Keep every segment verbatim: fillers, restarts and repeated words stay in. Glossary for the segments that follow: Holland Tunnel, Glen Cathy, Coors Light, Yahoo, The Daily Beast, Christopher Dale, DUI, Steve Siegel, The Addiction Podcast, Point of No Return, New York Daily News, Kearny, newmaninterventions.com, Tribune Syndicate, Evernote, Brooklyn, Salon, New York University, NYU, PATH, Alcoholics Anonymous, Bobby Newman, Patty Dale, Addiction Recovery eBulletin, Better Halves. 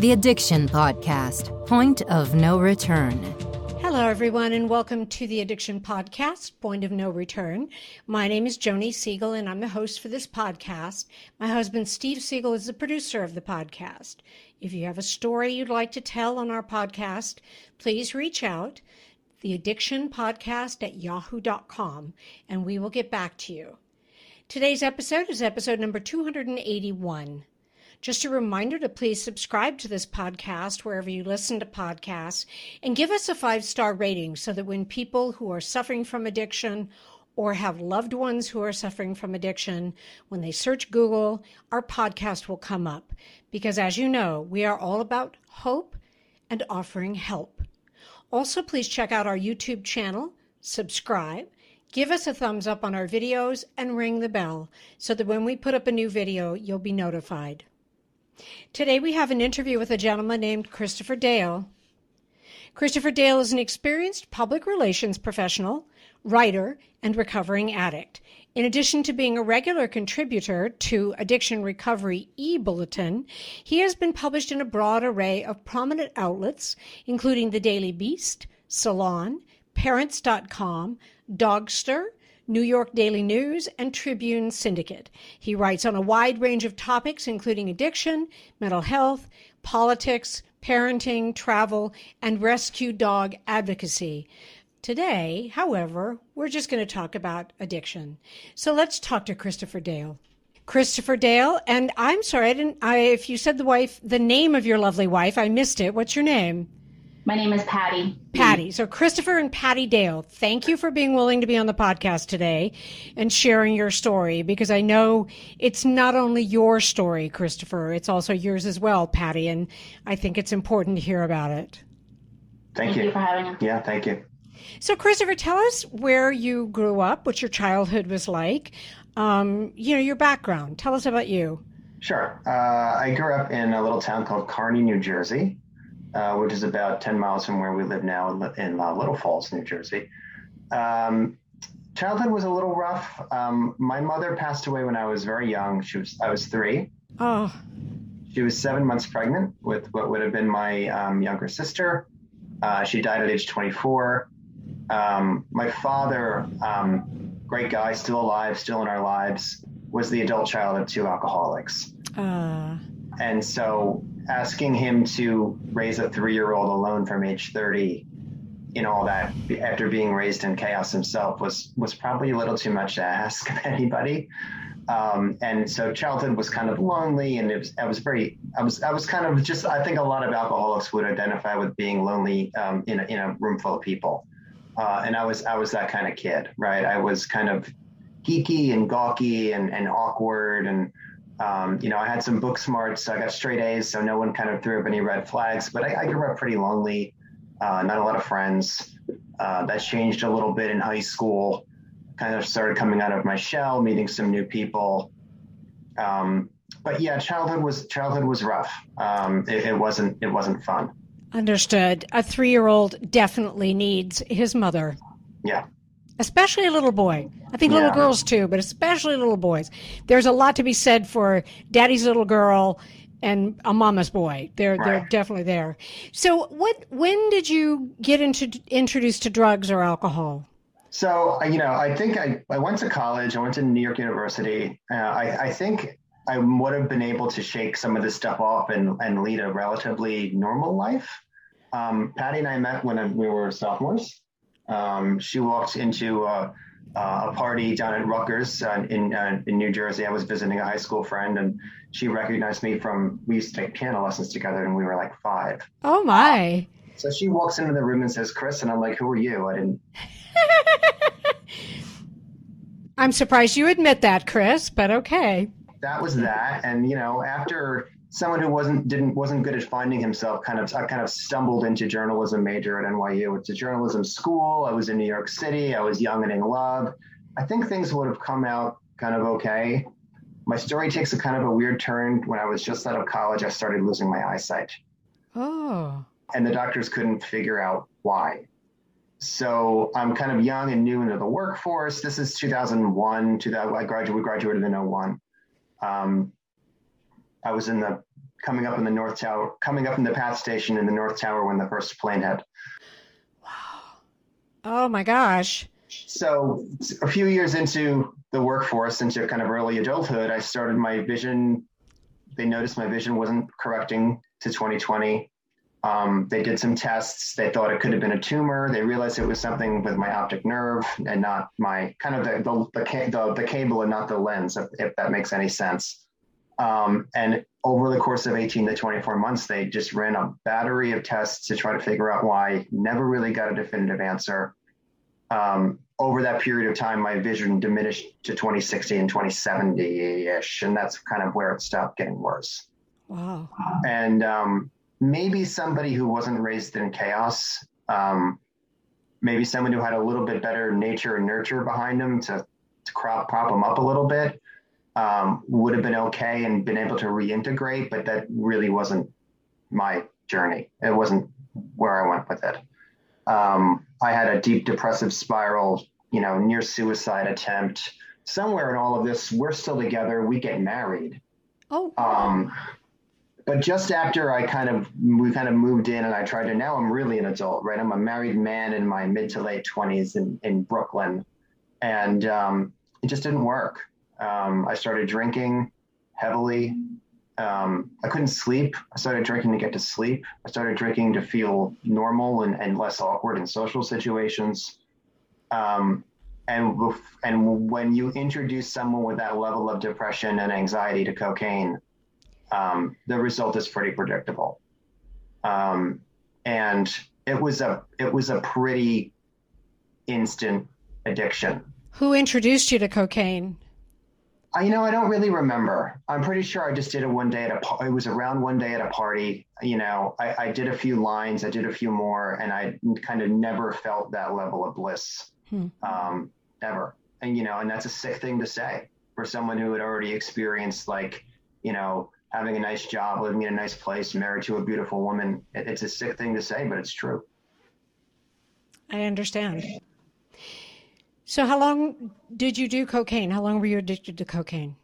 The Addiction Podcast, Point of No Return. Hello, everyone, and welcome to The Addiction Podcast, Point of No Return. My name is Joni Siegel, and I'm the host for this podcast. My husband, Steve Siegel, is the producer of the podcast. If you have a story you'd like to tell on our podcast, please reach out, the addiction podcast at yahoo dot com, and we will get back to you. Today's episode is episode number two hundred eighty-one. Just a reminder to please subscribe to this podcast wherever you listen to podcasts and give us a five-star rating so that when people who are suffering from addiction or have loved ones who are suffering from addiction, when they search Google, our podcast will come up. Because as you know, we are all about hope and offering help. Also, please check out our YouTube channel, subscribe, give us a thumbs up on our videos, and ring the bell so that when we put up a new video, you'll be notified. Today we have an interview with a gentleman named Christopher Dale. Christopher Dale is an experienced public relations professional, writer, and recovering addict. In addition to being a regular contributor to Addiction Recovery eBulletin, he has been published in a broad array of prominent outlets, including The Daily Beast, Salon, Parents dot com, Dogster, New York Daily News, and Tribune Syndicate. He writes on a wide range of topics, including addiction, mental health, politics, parenting, travel, and rescue dog advocacy. Today, however, we're just going to talk about addiction. So let's talk to Christopher Dale. Christopher Dale, and I'm sorry, I didn't. I, if you said the wife, the name of your lovely wife, I missed it. What's your name? My name is Patty. Patty. So Christopher and Patty Dale, thank you for being willing to be on the podcast today and sharing your story, because I know it's not only your story, Christopher, it's also yours as well, Patty, and I think it's important to hear about it. Thank, thank you. you for having us. Yeah, thank you. So Christopher, tell us where you grew up, what your childhood was like, um, you know, your background. Tell us about you. Sure. Uh, I grew up in a little town called Kearny, New Jersey. Uh, which is about ten miles from where we live now in, in uh, Little Falls, New Jersey. Um, childhood was a little rough. Um, my mother passed away when I was very young. She was, I was three. Oh. She was seven months pregnant with what would have been my um, younger sister. Uh, she died at age twenty-four. Um, my father, um, great guy, still alive, still in our lives, was the adult child of two alcoholics. Uh. And so asking him to raise a three-year-old alone from age thirty and all that after being raised in chaos himself was was probably a little too much to ask of anybody. Um, and so childhood was kind of lonely, and it was, I was very, I was, I was kind of just, I think a lot of alcoholics would identify with being lonely um, in a, in a room full of people. Uh, and I was, I was that kind of kid, right? I was kind of geeky and gawky and, and awkward and, Um, you know, I had some book smarts, so I got straight A's, so no one kind of threw up any red flags, but I, I grew up pretty lonely, uh, not a lot of friends. Uh, that changed a little bit in high school, kind of started coming out of my shell, meeting some new people. Um, but yeah, childhood was childhood was rough. Um, it, it wasn't it wasn't fun. Understood. A three-year-old definitely needs his mother. Yeah. Especially a little boy. I think yeah. Little girls too, but especially little boys. There's a lot to be said for daddy's little girl and a mama's boy. They're right. They're definitely there. So what? When did you get into introduced to drugs or alcohol? So you know, I think I, I went to college. I went to New York University. Uh, I, I think I would have been able to shake some of this stuff off and, and lead a relatively normal life. Um, Patty and I met when we were sophomores. Um, she walked into uh, uh, a party down at Rutgers uh, in uh, in New Jersey. I was visiting a high school friend, and she recognized me from, we used to take piano lessons together, and we were like five. Oh, my. So she walks into the room and says, Chris, and I'm like, who are you? I didn't. I'm surprised you admit that, Chris, but okay. That was that. And, you know, after someone who wasn't didn't wasn't good at finding himself, kind of I kind of stumbled into journalism major at N Y U. It's a journalism school. I was in New York City. I was young and in love. I think things would have come out kind of okay. My story takes a kind of a weird turn. When I was just out of college, I started losing my eyesight. Oh. And the doctors couldn't figure out why. So I'm kind of young and new into the workforce. This is two thousand one. two thousand, I graduated, we graduated in oh one. Um, I was in the coming up in the North Tower, coming up in the PATH station in the North Tower when the first plane hit. Wow. Oh my gosh. So a few years into the workforce, into kind of early adulthood, I started my vision. They noticed my vision wasn't correcting to twenty twenty. Um, they did some tests. They thought it could have been a tumor. They realized it was something with my optic nerve and not my kind of the the the, the, the cable and not the lens, if, if that makes any sense. Um, and over the course of eighteen to twenty-four months, they just ran a battery of tests to try to figure out why. Never really got a definitive answer. Um, over that period of time, my vision diminished to twenty sixty and twenty seventy-ish, and that's kind of where it stopped getting worse. Wow. And um, maybe somebody who wasn't raised in chaos, um, maybe someone who had a little bit better nature and nurture behind them to, to crop, prop them up a little bit, um, would have been okay and been able to reintegrate, but that really wasn't my journey. It wasn't where I went with it. Um, I had a deep depressive spiral, you know, near suicide attempt. Somewhere in all of this, we're still together. We get married. Oh. Um, but just after I kind of, we kind of moved in and I tried to, now I'm really an adult, right? I'm a married man in my mid to late twenties in, in Brooklyn. And um, it just didn't work. Um, I started drinking heavily. Um, I couldn't sleep. I started drinking to get to sleep. I started drinking to feel normal and, and less awkward in social situations. Um, and and when you introduce someone with that level of depression and anxiety to cocaine, um, the result is pretty predictable. Um, and it was a it was a pretty instant addiction. Who introduced you to cocaine? I, you know, I don't really remember. I'm pretty sure I just did it one day at a, it was around one day at a party. You know, I, I did a few lines, I did a few more, and I kind of never felt that level of bliss, hmm. um, ever. And, you know, and that's a sick thing to say for someone who had already experienced, like, you know, having a nice job, living in a nice place, married to a beautiful woman. It, it's a sick thing to say, but it's true. I understand. So how long did you do cocaine? How long were you addicted to cocaine?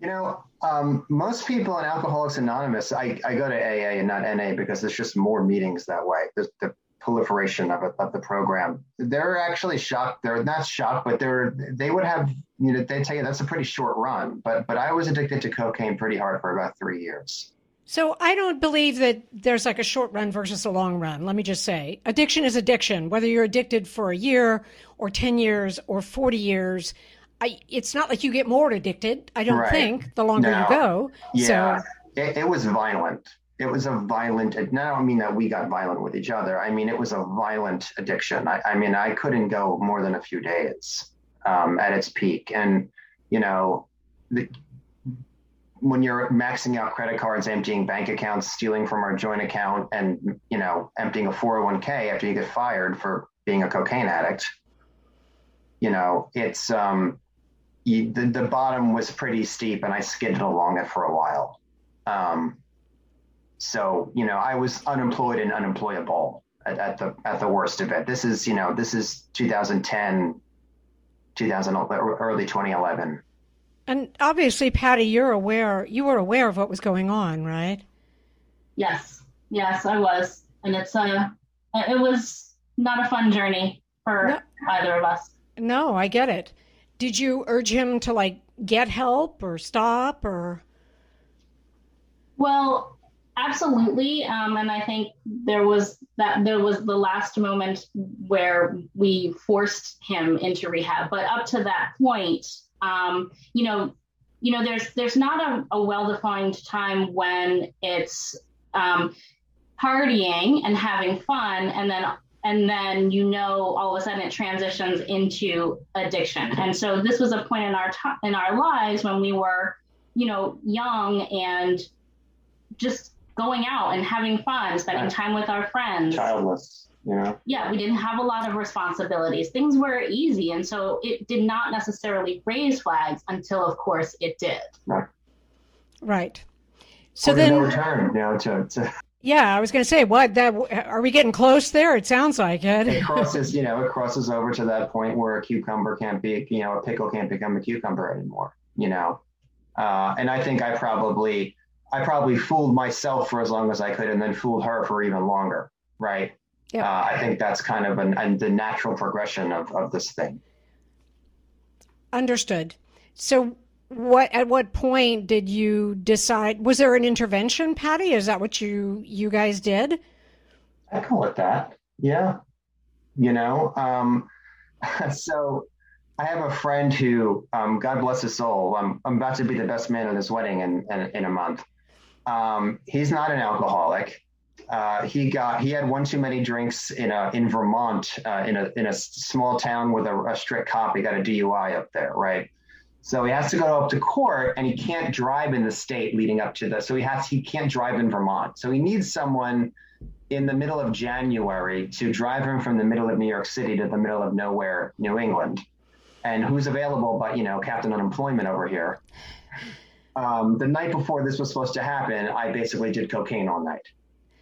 You know, um, most people in Alcoholics Anonymous, I, I go to A A and not N A because there's just more meetings that way. There's the proliferation of, it, of the program. They're actually shocked. They're not shocked, but they're, they would have, you know, they tell you that's a pretty short run. But, but I was addicted to cocaine pretty hard for about three years. So I don't believe that there's like a short run versus a long run. Let me just say, addiction is addiction. Whether you're addicted for a year or ten years or forty years, I, it's not like you get more addicted, I don't right. think, the longer no. you go. Yeah, so. it, it was violent. It was a violent, and I don't mean that we got violent with each other. I mean, it was a violent addiction. I, I mean, I couldn't go more than a few days um, at its peak. And, you know, the when you're maxing out credit cards, emptying bank accounts, stealing from our joint account, and, you know, emptying a four oh one k after you get fired for being a cocaine addict, you know, it's, um, you, the, the bottom was pretty steep and I skidded along it for a while. Um, so, you know, I was unemployed and unemployable at, at the, at the worst of it. This is, you know, this is two thousand ten, two thousand, early twenty eleven. And obviously, Patty, you're aware, you were aware of what was going on, right? Yes. Yes, I was. And it's a, it was not a fun journey for no, either of us. No, I get it. Did you urge him to like get help or stop or? Well, absolutely. Um, and I think there was that, there was the last moment where we forced him into rehab, but up to that point, Um, you know, you know, there's there's not a, a well-defined time when it's um, partying and having fun, and then and then you know, all of a sudden it transitions into addiction. And so this was a point in our to- in our lives when we were, you know, young and just going out and having fun, spending time with our friends. Childless. Yeah. Yeah, we didn't have a lot of responsibilities. Things were easy. And so it did not necessarily raise flags until, of course, it did. Right. Right. So then. No return now to, to, yeah, I was going to say, what? That are we getting close there? It sounds like it. It crosses, you know, it crosses over to that point where a cucumber can't be, you know, a pickle can't become a cucumber anymore, you know. Uh, and I think I probably. I probably fooled myself for as long as I could and then fooled her for even longer, right? Yeah. Uh, I think that's kind of an, an, the natural progression of, of this thing. Understood. So what, at what point did you decide, was there an intervention, Patty? Is that what you, you guys did? I call it that. Yeah. You know, um, so I have a friend who, um, God bless his soul. I'm, I'm about to be the best man at his wedding in, in, in a month. Um, he's not an alcoholic. Uh, he got, he had one too many drinks in a, in Vermont, uh, in a, in a small town with a, a strict cop. He got a D U I up there. Right. So he has to go up to court and he can't drive in the state leading up to this. So he has, he can't drive in Vermont. So he needs someone in the middle of January to drive him from the middle of New York City to the middle of nowhere, New England. And who's available, but, you know, Captain Unemployment over here. Um, the night before this was supposed to happen, I basically did cocaine all night.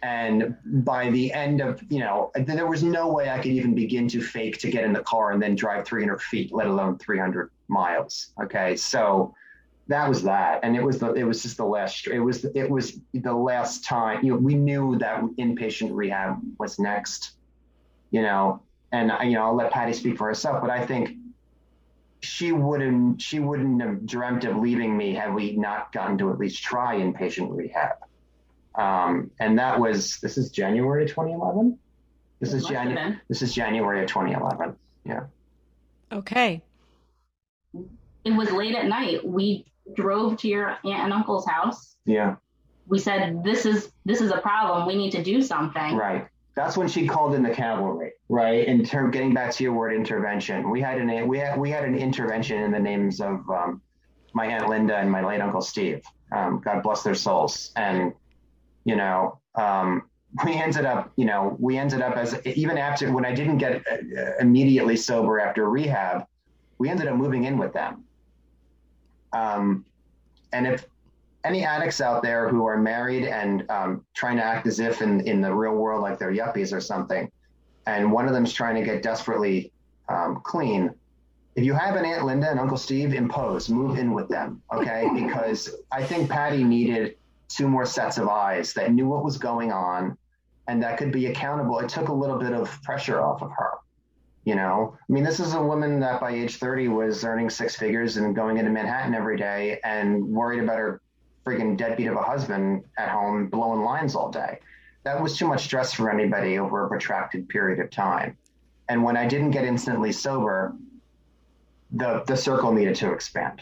And by the end of, you know, there was no way I could even begin to fake to get in the car and then drive three hundred feet, let alone three hundred miles. Okay. So that was that. And it was the, it was just the last, it was, it was the last time, you know, we knew that inpatient rehab was next, you know, and you know, I'll let Patty speak for herself, but I think she wouldn't, she wouldn't have dreamt of leaving me had we not gotten to at least try inpatient rehab. Um, and that was, this is January, twenty eleven. This is January, this is January of twenty eleven. Yeah. Okay. It was late at night. We drove to your aunt and uncle's house. Yeah. We said, this is, this is a problem. We need to do something. Right. That's when she called in the cavalry, right? In term, getting back to your word, intervention. We had an, we had, we had an intervention in the names of, um, my aunt Linda and my late uncle Steve, um, God bless their souls. And, you know, um, we ended up, you know, we ended up as, even after, when I didn't get immediately sober after rehab, we ended up moving in with them. Um, and if any addicts out there who are married and um, trying to act as if in, in the real world, like they're yuppies or something, and one of them's trying to get desperately um, clean, if you have an Aunt Linda and Uncle Steve, impose, move in with them, okay? Because I think Patty needed two more sets of eyes that knew what was going on and that could be accountable. It took a little bit of pressure off of her, you know? I mean, this is a woman that by age thirty was earning six figures and going into Manhattan every day and worried about her friggin' deadbeat of a husband at home blowing lines all day. That was too much stress for anybody over a protracted period of time. And when I didn't get instantly sober, the, the circle needed to expand.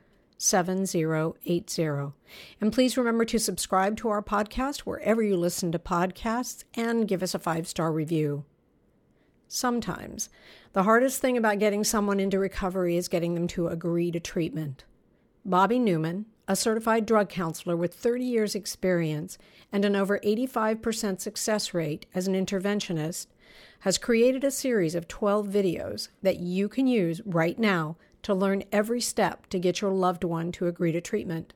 seven zero eight zero. And please remember to subscribe to our podcast wherever you listen to podcasts and give us a five-star review. Sometimes the hardest thing about getting someone into recovery is getting them to agree to treatment. Bobby Newman, a certified drug counselor with thirty years experience and an over eighty-five percent success rate as an interventionist, has created a series of twelve videos that you can use right now to learn every step to get your loved one to agree to treatment.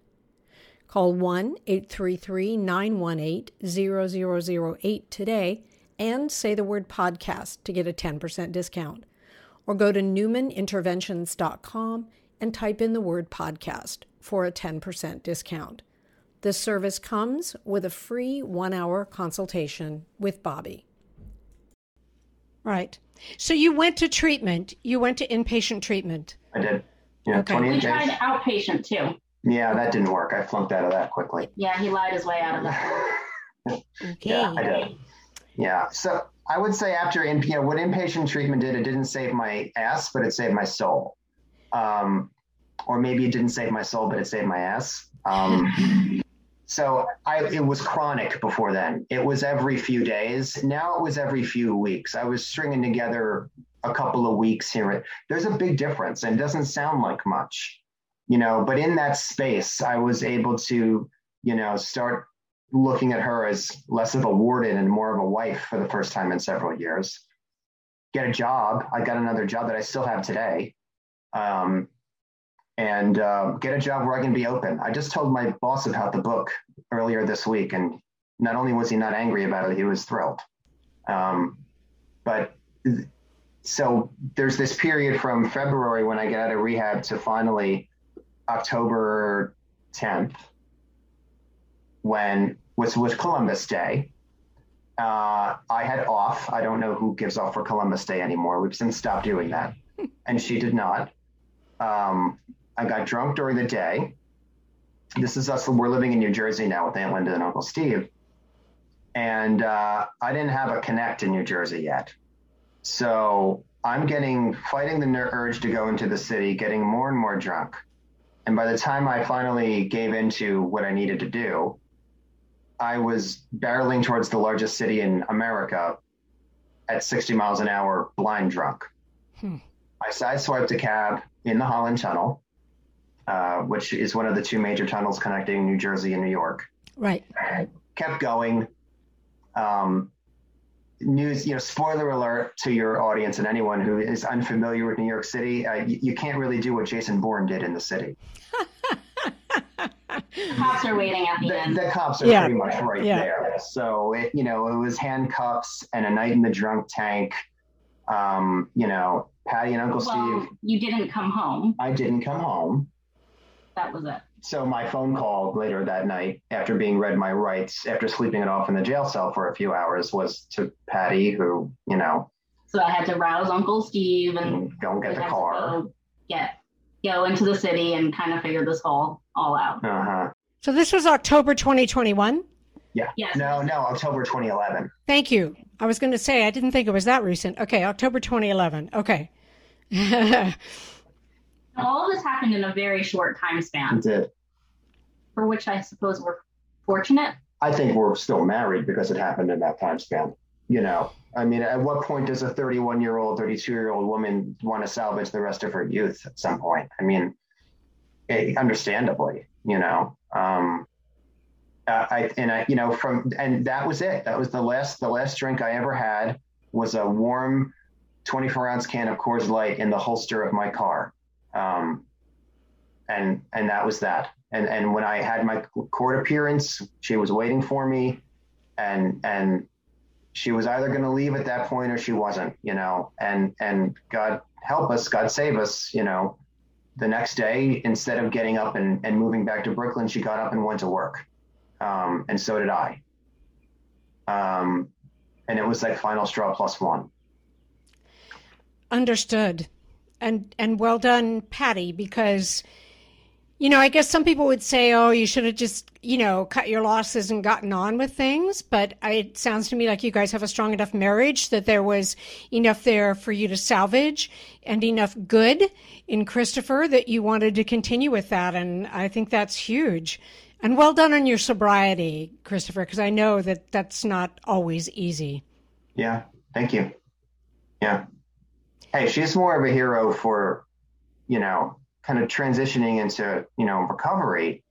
Call one eight three three, nine one eight, zero zero zero eight today and say the word podcast to get a ten percent discount. Or go to newman interventions dot com and type in the word podcast for a ten percent discount. This service comes with a free one-hour consultation with Bobby. Right. So you went to treatment. You went to inpatient treatment. I did. Yeah. Okay. We tried outpatient too. Yeah, that didn't work. I flunked out of that quickly. Yeah, he lied his way out of that. Okay. Yeah, I did. Yeah. So I would say after, you know, what inpatient treatment did, it didn't save my ass, but it saved my soul. Um, or maybe it didn't save my soul, but it saved my ass. Um, so I, it was chronic before then. It was every few days. Now it was every few weeks. I was stringing together a couple of weeks here. There's a big difference and it doesn't sound like much, you know, but in that space, I was able to, you know, start looking at her as less of a warden and more of a wife for the first time in several years. Get a job. I got another job that I still have today. Um, and uh, get a job where I can be open. I just told my boss about the book earlier this week, and not only was he not angry about it, he was thrilled. Um, but th- so there's this period from February when I get out of rehab to finally October tenth, when was was Columbus Day. Uh, I had off. I don't know who gives off for Columbus Day anymore. We've since stopped doing that. And she did not. Um, I got drunk during the day. This is us. We're living in New Jersey now with Aunt Linda and Uncle Steve. And uh, I didn't have a connect in New Jersey yet. So I'm getting, fighting the urge to go into the city, getting more and more drunk. And by the time I finally gave into what I needed to do, I was barreling towards the largest city in America at sixty miles an hour, blind drunk. Hmm. I sideswiped a cab in the Holland Tunnel, uh, which is one of the two major tunnels connecting New Jersey and New York. Right. And kept going. Um, news, you know, spoiler alert to your audience and anyone who is unfamiliar with New York City, uh, you, you can't really do what Jason Bourne did in the city. The cops are waiting at the, the end. The cops are yeah. pretty much right yeah. there. So, it, you know, it was handcuffs and a night in the drunk tank. Um, you know, Patty and Uncle well, Steve. You didn't come home. I didn't come home. That was it. So my phone call later that night, after being read my rights, after sleeping it off in the jail cell for a few hours, was to Patty, who, you know. So I had to rouse Uncle Steve and don't get the car. Go get go into the city and kind of figure this all all out. Uh huh. So this was October twenty twenty-one. Yeah. Yes. No, no, October twenty eleven. Thank you. I was going to say, I didn't think it was that recent. Okay, October twenty eleven. Okay. All this happened in a very short time span. It did. For which I suppose we're fortunate. I think we're still married because it happened in that time span. You know, I mean, at what point does a thirty-one-year-old, thirty-two-year-old woman want to salvage the rest of her youth at some point? I mean, it, understandably, you know. Um, Uh, I, and I, you know, from, and that was it. That was the last, the last drink I ever had was a warm twenty-four ounce can of Coors Light in the holster of my car. Um, and, and that was that. And, and when I had my court appearance, she was waiting for me, and, and she was either going to leave at that point or she wasn't, you know, and, and God help us, God save us, you know, the next day, instead of getting up and, and moving back to Brooklyn, she got up and went to work. Um, and so did I. Um, and it was like final straw plus one. Understood. And and well done, Patty, because, you know, I guess some people would say, oh, you should have just, you know, cut your losses and gotten on with things. But I, it sounds to me like you guys have a strong enough marriage that there was enough there for you to salvage and enough good in Christopher that you wanted to continue with that. And I think that's huge. And well done on your sobriety, Christopher, because I know that that's not always easy. Yeah, thank you. Yeah. Hey, she's more of a hero for, you know, kind of transitioning into, you know, recovery.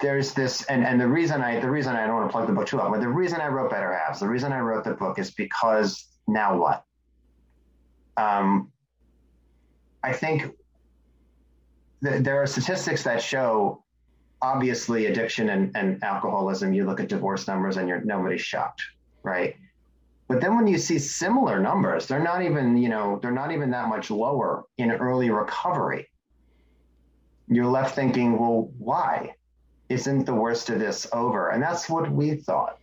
There's this, and, and the reason I, the reason I don't want to plug the book too long, but the reason I wrote Better Halves, the reason I wrote the book is because now what? Um, I think there are statistics that show, obviously, addiction and, and alcoholism. You look at divorce numbers and you're, nobody's shocked, right? But then when you see similar numbers, they're not even, you know, they're not even that much lower in early recovery. You're left thinking, well, why? Isn't the worst of this over? And that's what we thought,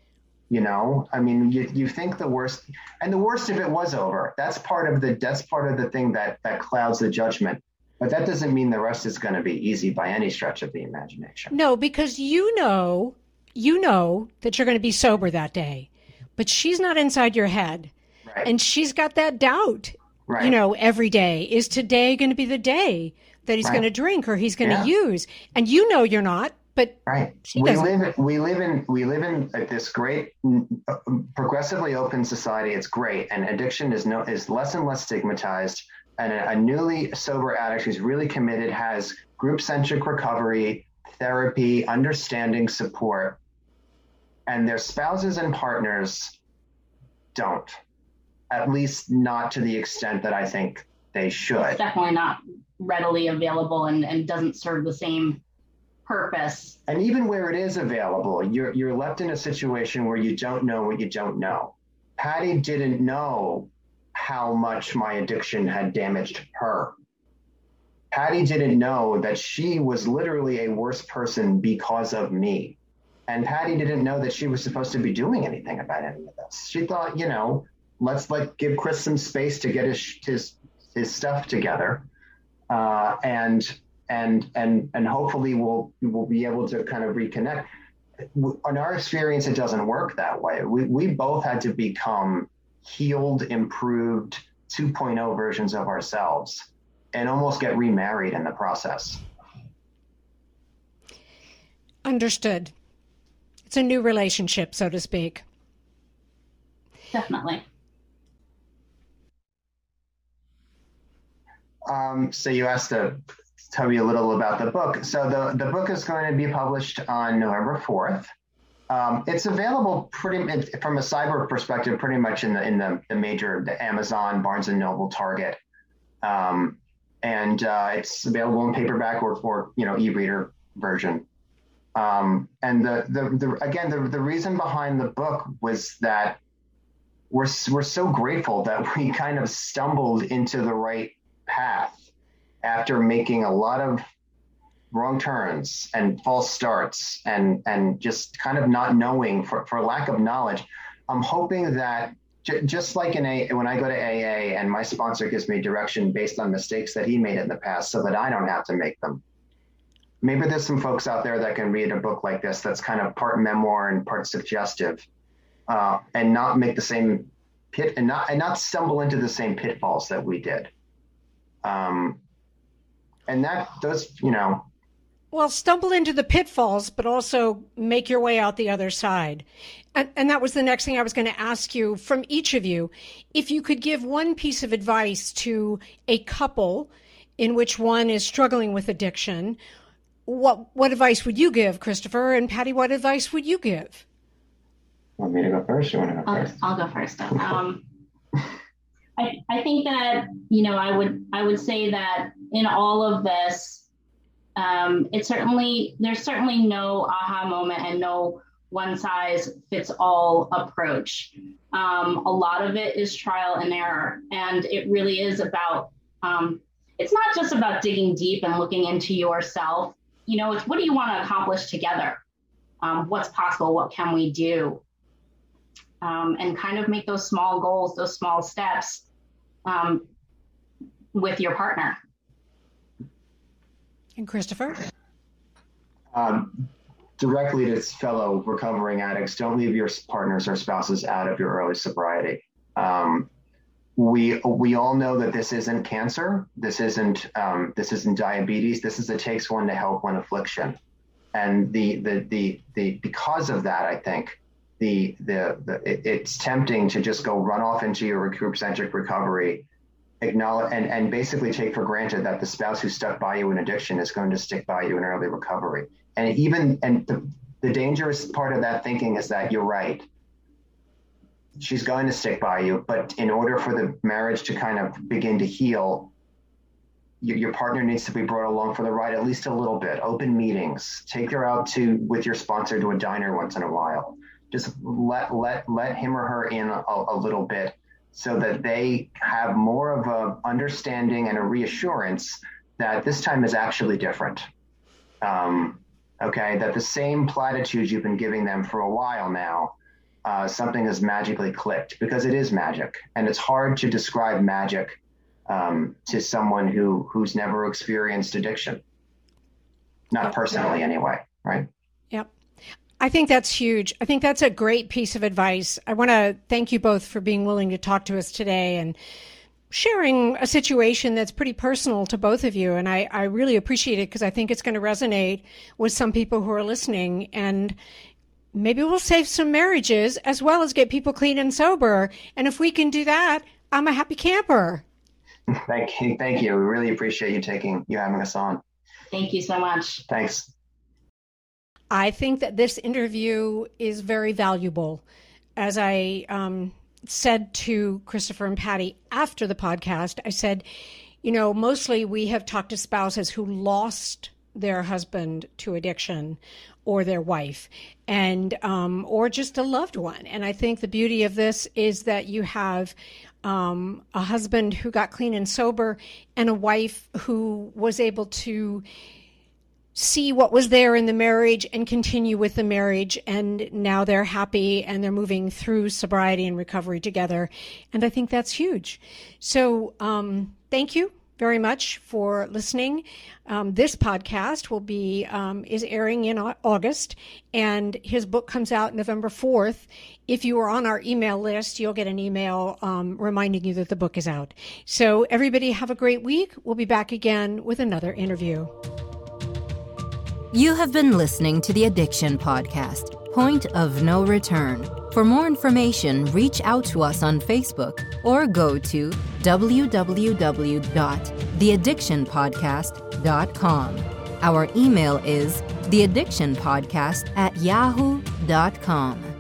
you know? I mean, you, you think the worst, and the worst of it was over. That's part of the, that's part of the thing that, that clouds the judgment. But that doesn't mean the rest is going to be easy by any stretch of the imagination. No, because you know, you know that you're going to be sober that day, but she's not inside your head. Right. And she's got that doubt, right. You know, every day. Is today going to be the day that he's right. going to drink or he's going yeah. to use? And you know you're not, but right. she we doesn't. Live, we live in, we live in this great, progressively open society. It's great. And addiction is no, is less and less stigmatized. And a newly sober addict who's really committed has group-centric recovery, therapy, understanding, support, and their spouses and partners don't, at least not to the extent that I think they should. It's definitely not readily available and, and doesn't serve the same purpose. And even where it is available, you're you're left in a situation where you don't know what you don't know. Patty didn't know how much my addiction had damaged her. Patty didn't know that she was literally a worse person because of me. And Patty didn't know that she was supposed to be doing anything about any of this. She thought, you know, let's like give Chris some space to get his his, his stuff together, uh, and and and and hopefully we'll we'll be able to kind of reconnect. In our experience, it doesn't work that way. We we both had to become healed, improved two point oh versions of ourselves, and almost get remarried in the process. Understood. It's a new relationship, so to speak. Definitely. Um, so you asked to tell me a little about the book. So the, the book is going to be published on November fourth. Um, it's available pretty from a cyber perspective, pretty much in the in the, the major the Amazon, Barnes and Noble, Target, um, and uh, it's available in paperback or or you know e-reader version. Um, and the, the, the again, the, the reason behind the book was that we're, we're so grateful that we kind of stumbled into the right path after making a lot of wrong turns and false starts and, and just kind of not knowing for, for lack of knowledge. I'm hoping that j- just like in a, when I go to A A and my sponsor gives me direction based on mistakes that he made in the past so that I don't have to make them. Maybe there's some folks out there that can read a book like this that's kind of part memoir and part suggestive, uh, and not make the same pit and not and not stumble into the same pitfalls that we did. Um, and that does, you know. Well, stumble into the pitfalls, but also make your way out the other side. And, and that was the next thing I was going to ask you from each of you. If you could give one piece of advice to a couple in which one is struggling with addiction, What what advice would you give, Christopher? And Patty, what advice would you give? Want me to go first? You want to go I'll, first? I'll go first. Um, I I think that you know I would I would say that in all of this, um, it's certainly there's certainly no aha moment and no one size fits all approach. Um, a lot of it is trial and error, and it really is about um, it's not just about digging deep and looking into yourself. You know, it's what do you want to accomplish together? Um, what's possible? What can we do? Um, and kind of make those small goals, those small steps um, with your partner. And Christopher? Um, directly to fellow recovering addicts, don't leave your partners or spouses out of your early sobriety. Um, We we all know that this isn't cancer. This isn't um, this isn't diabetes. This is it takes one to help one affliction, and the the the the because of that, I think the the, the it, it's tempting to just go run off into your group-centric recovery, acknowledge and, and basically take for granted that the spouse who stuck by you in addiction is going to stick by you in early recovery. And even and the, the dangerous part of that thinking is that you're right. She's going to stick by you, but in order for the marriage to kind of begin to heal, your, your partner needs to be brought along for the ride at least a little bit. Open meetings, take her out to with your sponsor to a diner once in a while. Just let let let him or her in a, a little bit so that they have more of a understanding and a reassurance that this time is actually different. Um, okay, that the same platitudes you've been giving them for a while now. Uh, something has magically clicked because it is magic, and it's hard to describe magic um, to someone who who's never experienced addiction, not personally anyway, right? Yep. I think that's huge. I think that's a great piece of advice. I want to thank you both for being willing to talk to us today and sharing a situation that's pretty personal to both of you. And I, I really appreciate it because I think it's going to resonate with some people who are listening, and maybe we'll save some marriages as well as get people clean and sober. And if we can do that, I'm a happy camper. Thank you. Thank you. We really appreciate you taking, you having us on. Thank you so much. Thanks. I think that this interview is very valuable. As I um, said to Christopher and Patty after the podcast, I said, you know, mostly we have talked to spouses who lost their husband to addiction or their wife, and um, or just a loved one. And I think the beauty of this is that you have um, a husband who got clean and sober and a wife who was able to see what was there in the marriage and continue with the marriage, and now they're happy and they're moving through sobriety and recovery together. And I think that's huge. So um, thank you very much for listening. Um, this podcast will be um, is airing in August, and his book comes out November fourth. If you are on our email list, you'll get an email um, reminding you that the book is out. So everybody have a great week. We'll be back again with another interview. You have been listening to The Addiction Podcast, Point of No Return. For more information, reach out to us on Facebook or go to w w w dot the addiction podcast dot com. Our email is theaddictionpodcast at yahoo dot com.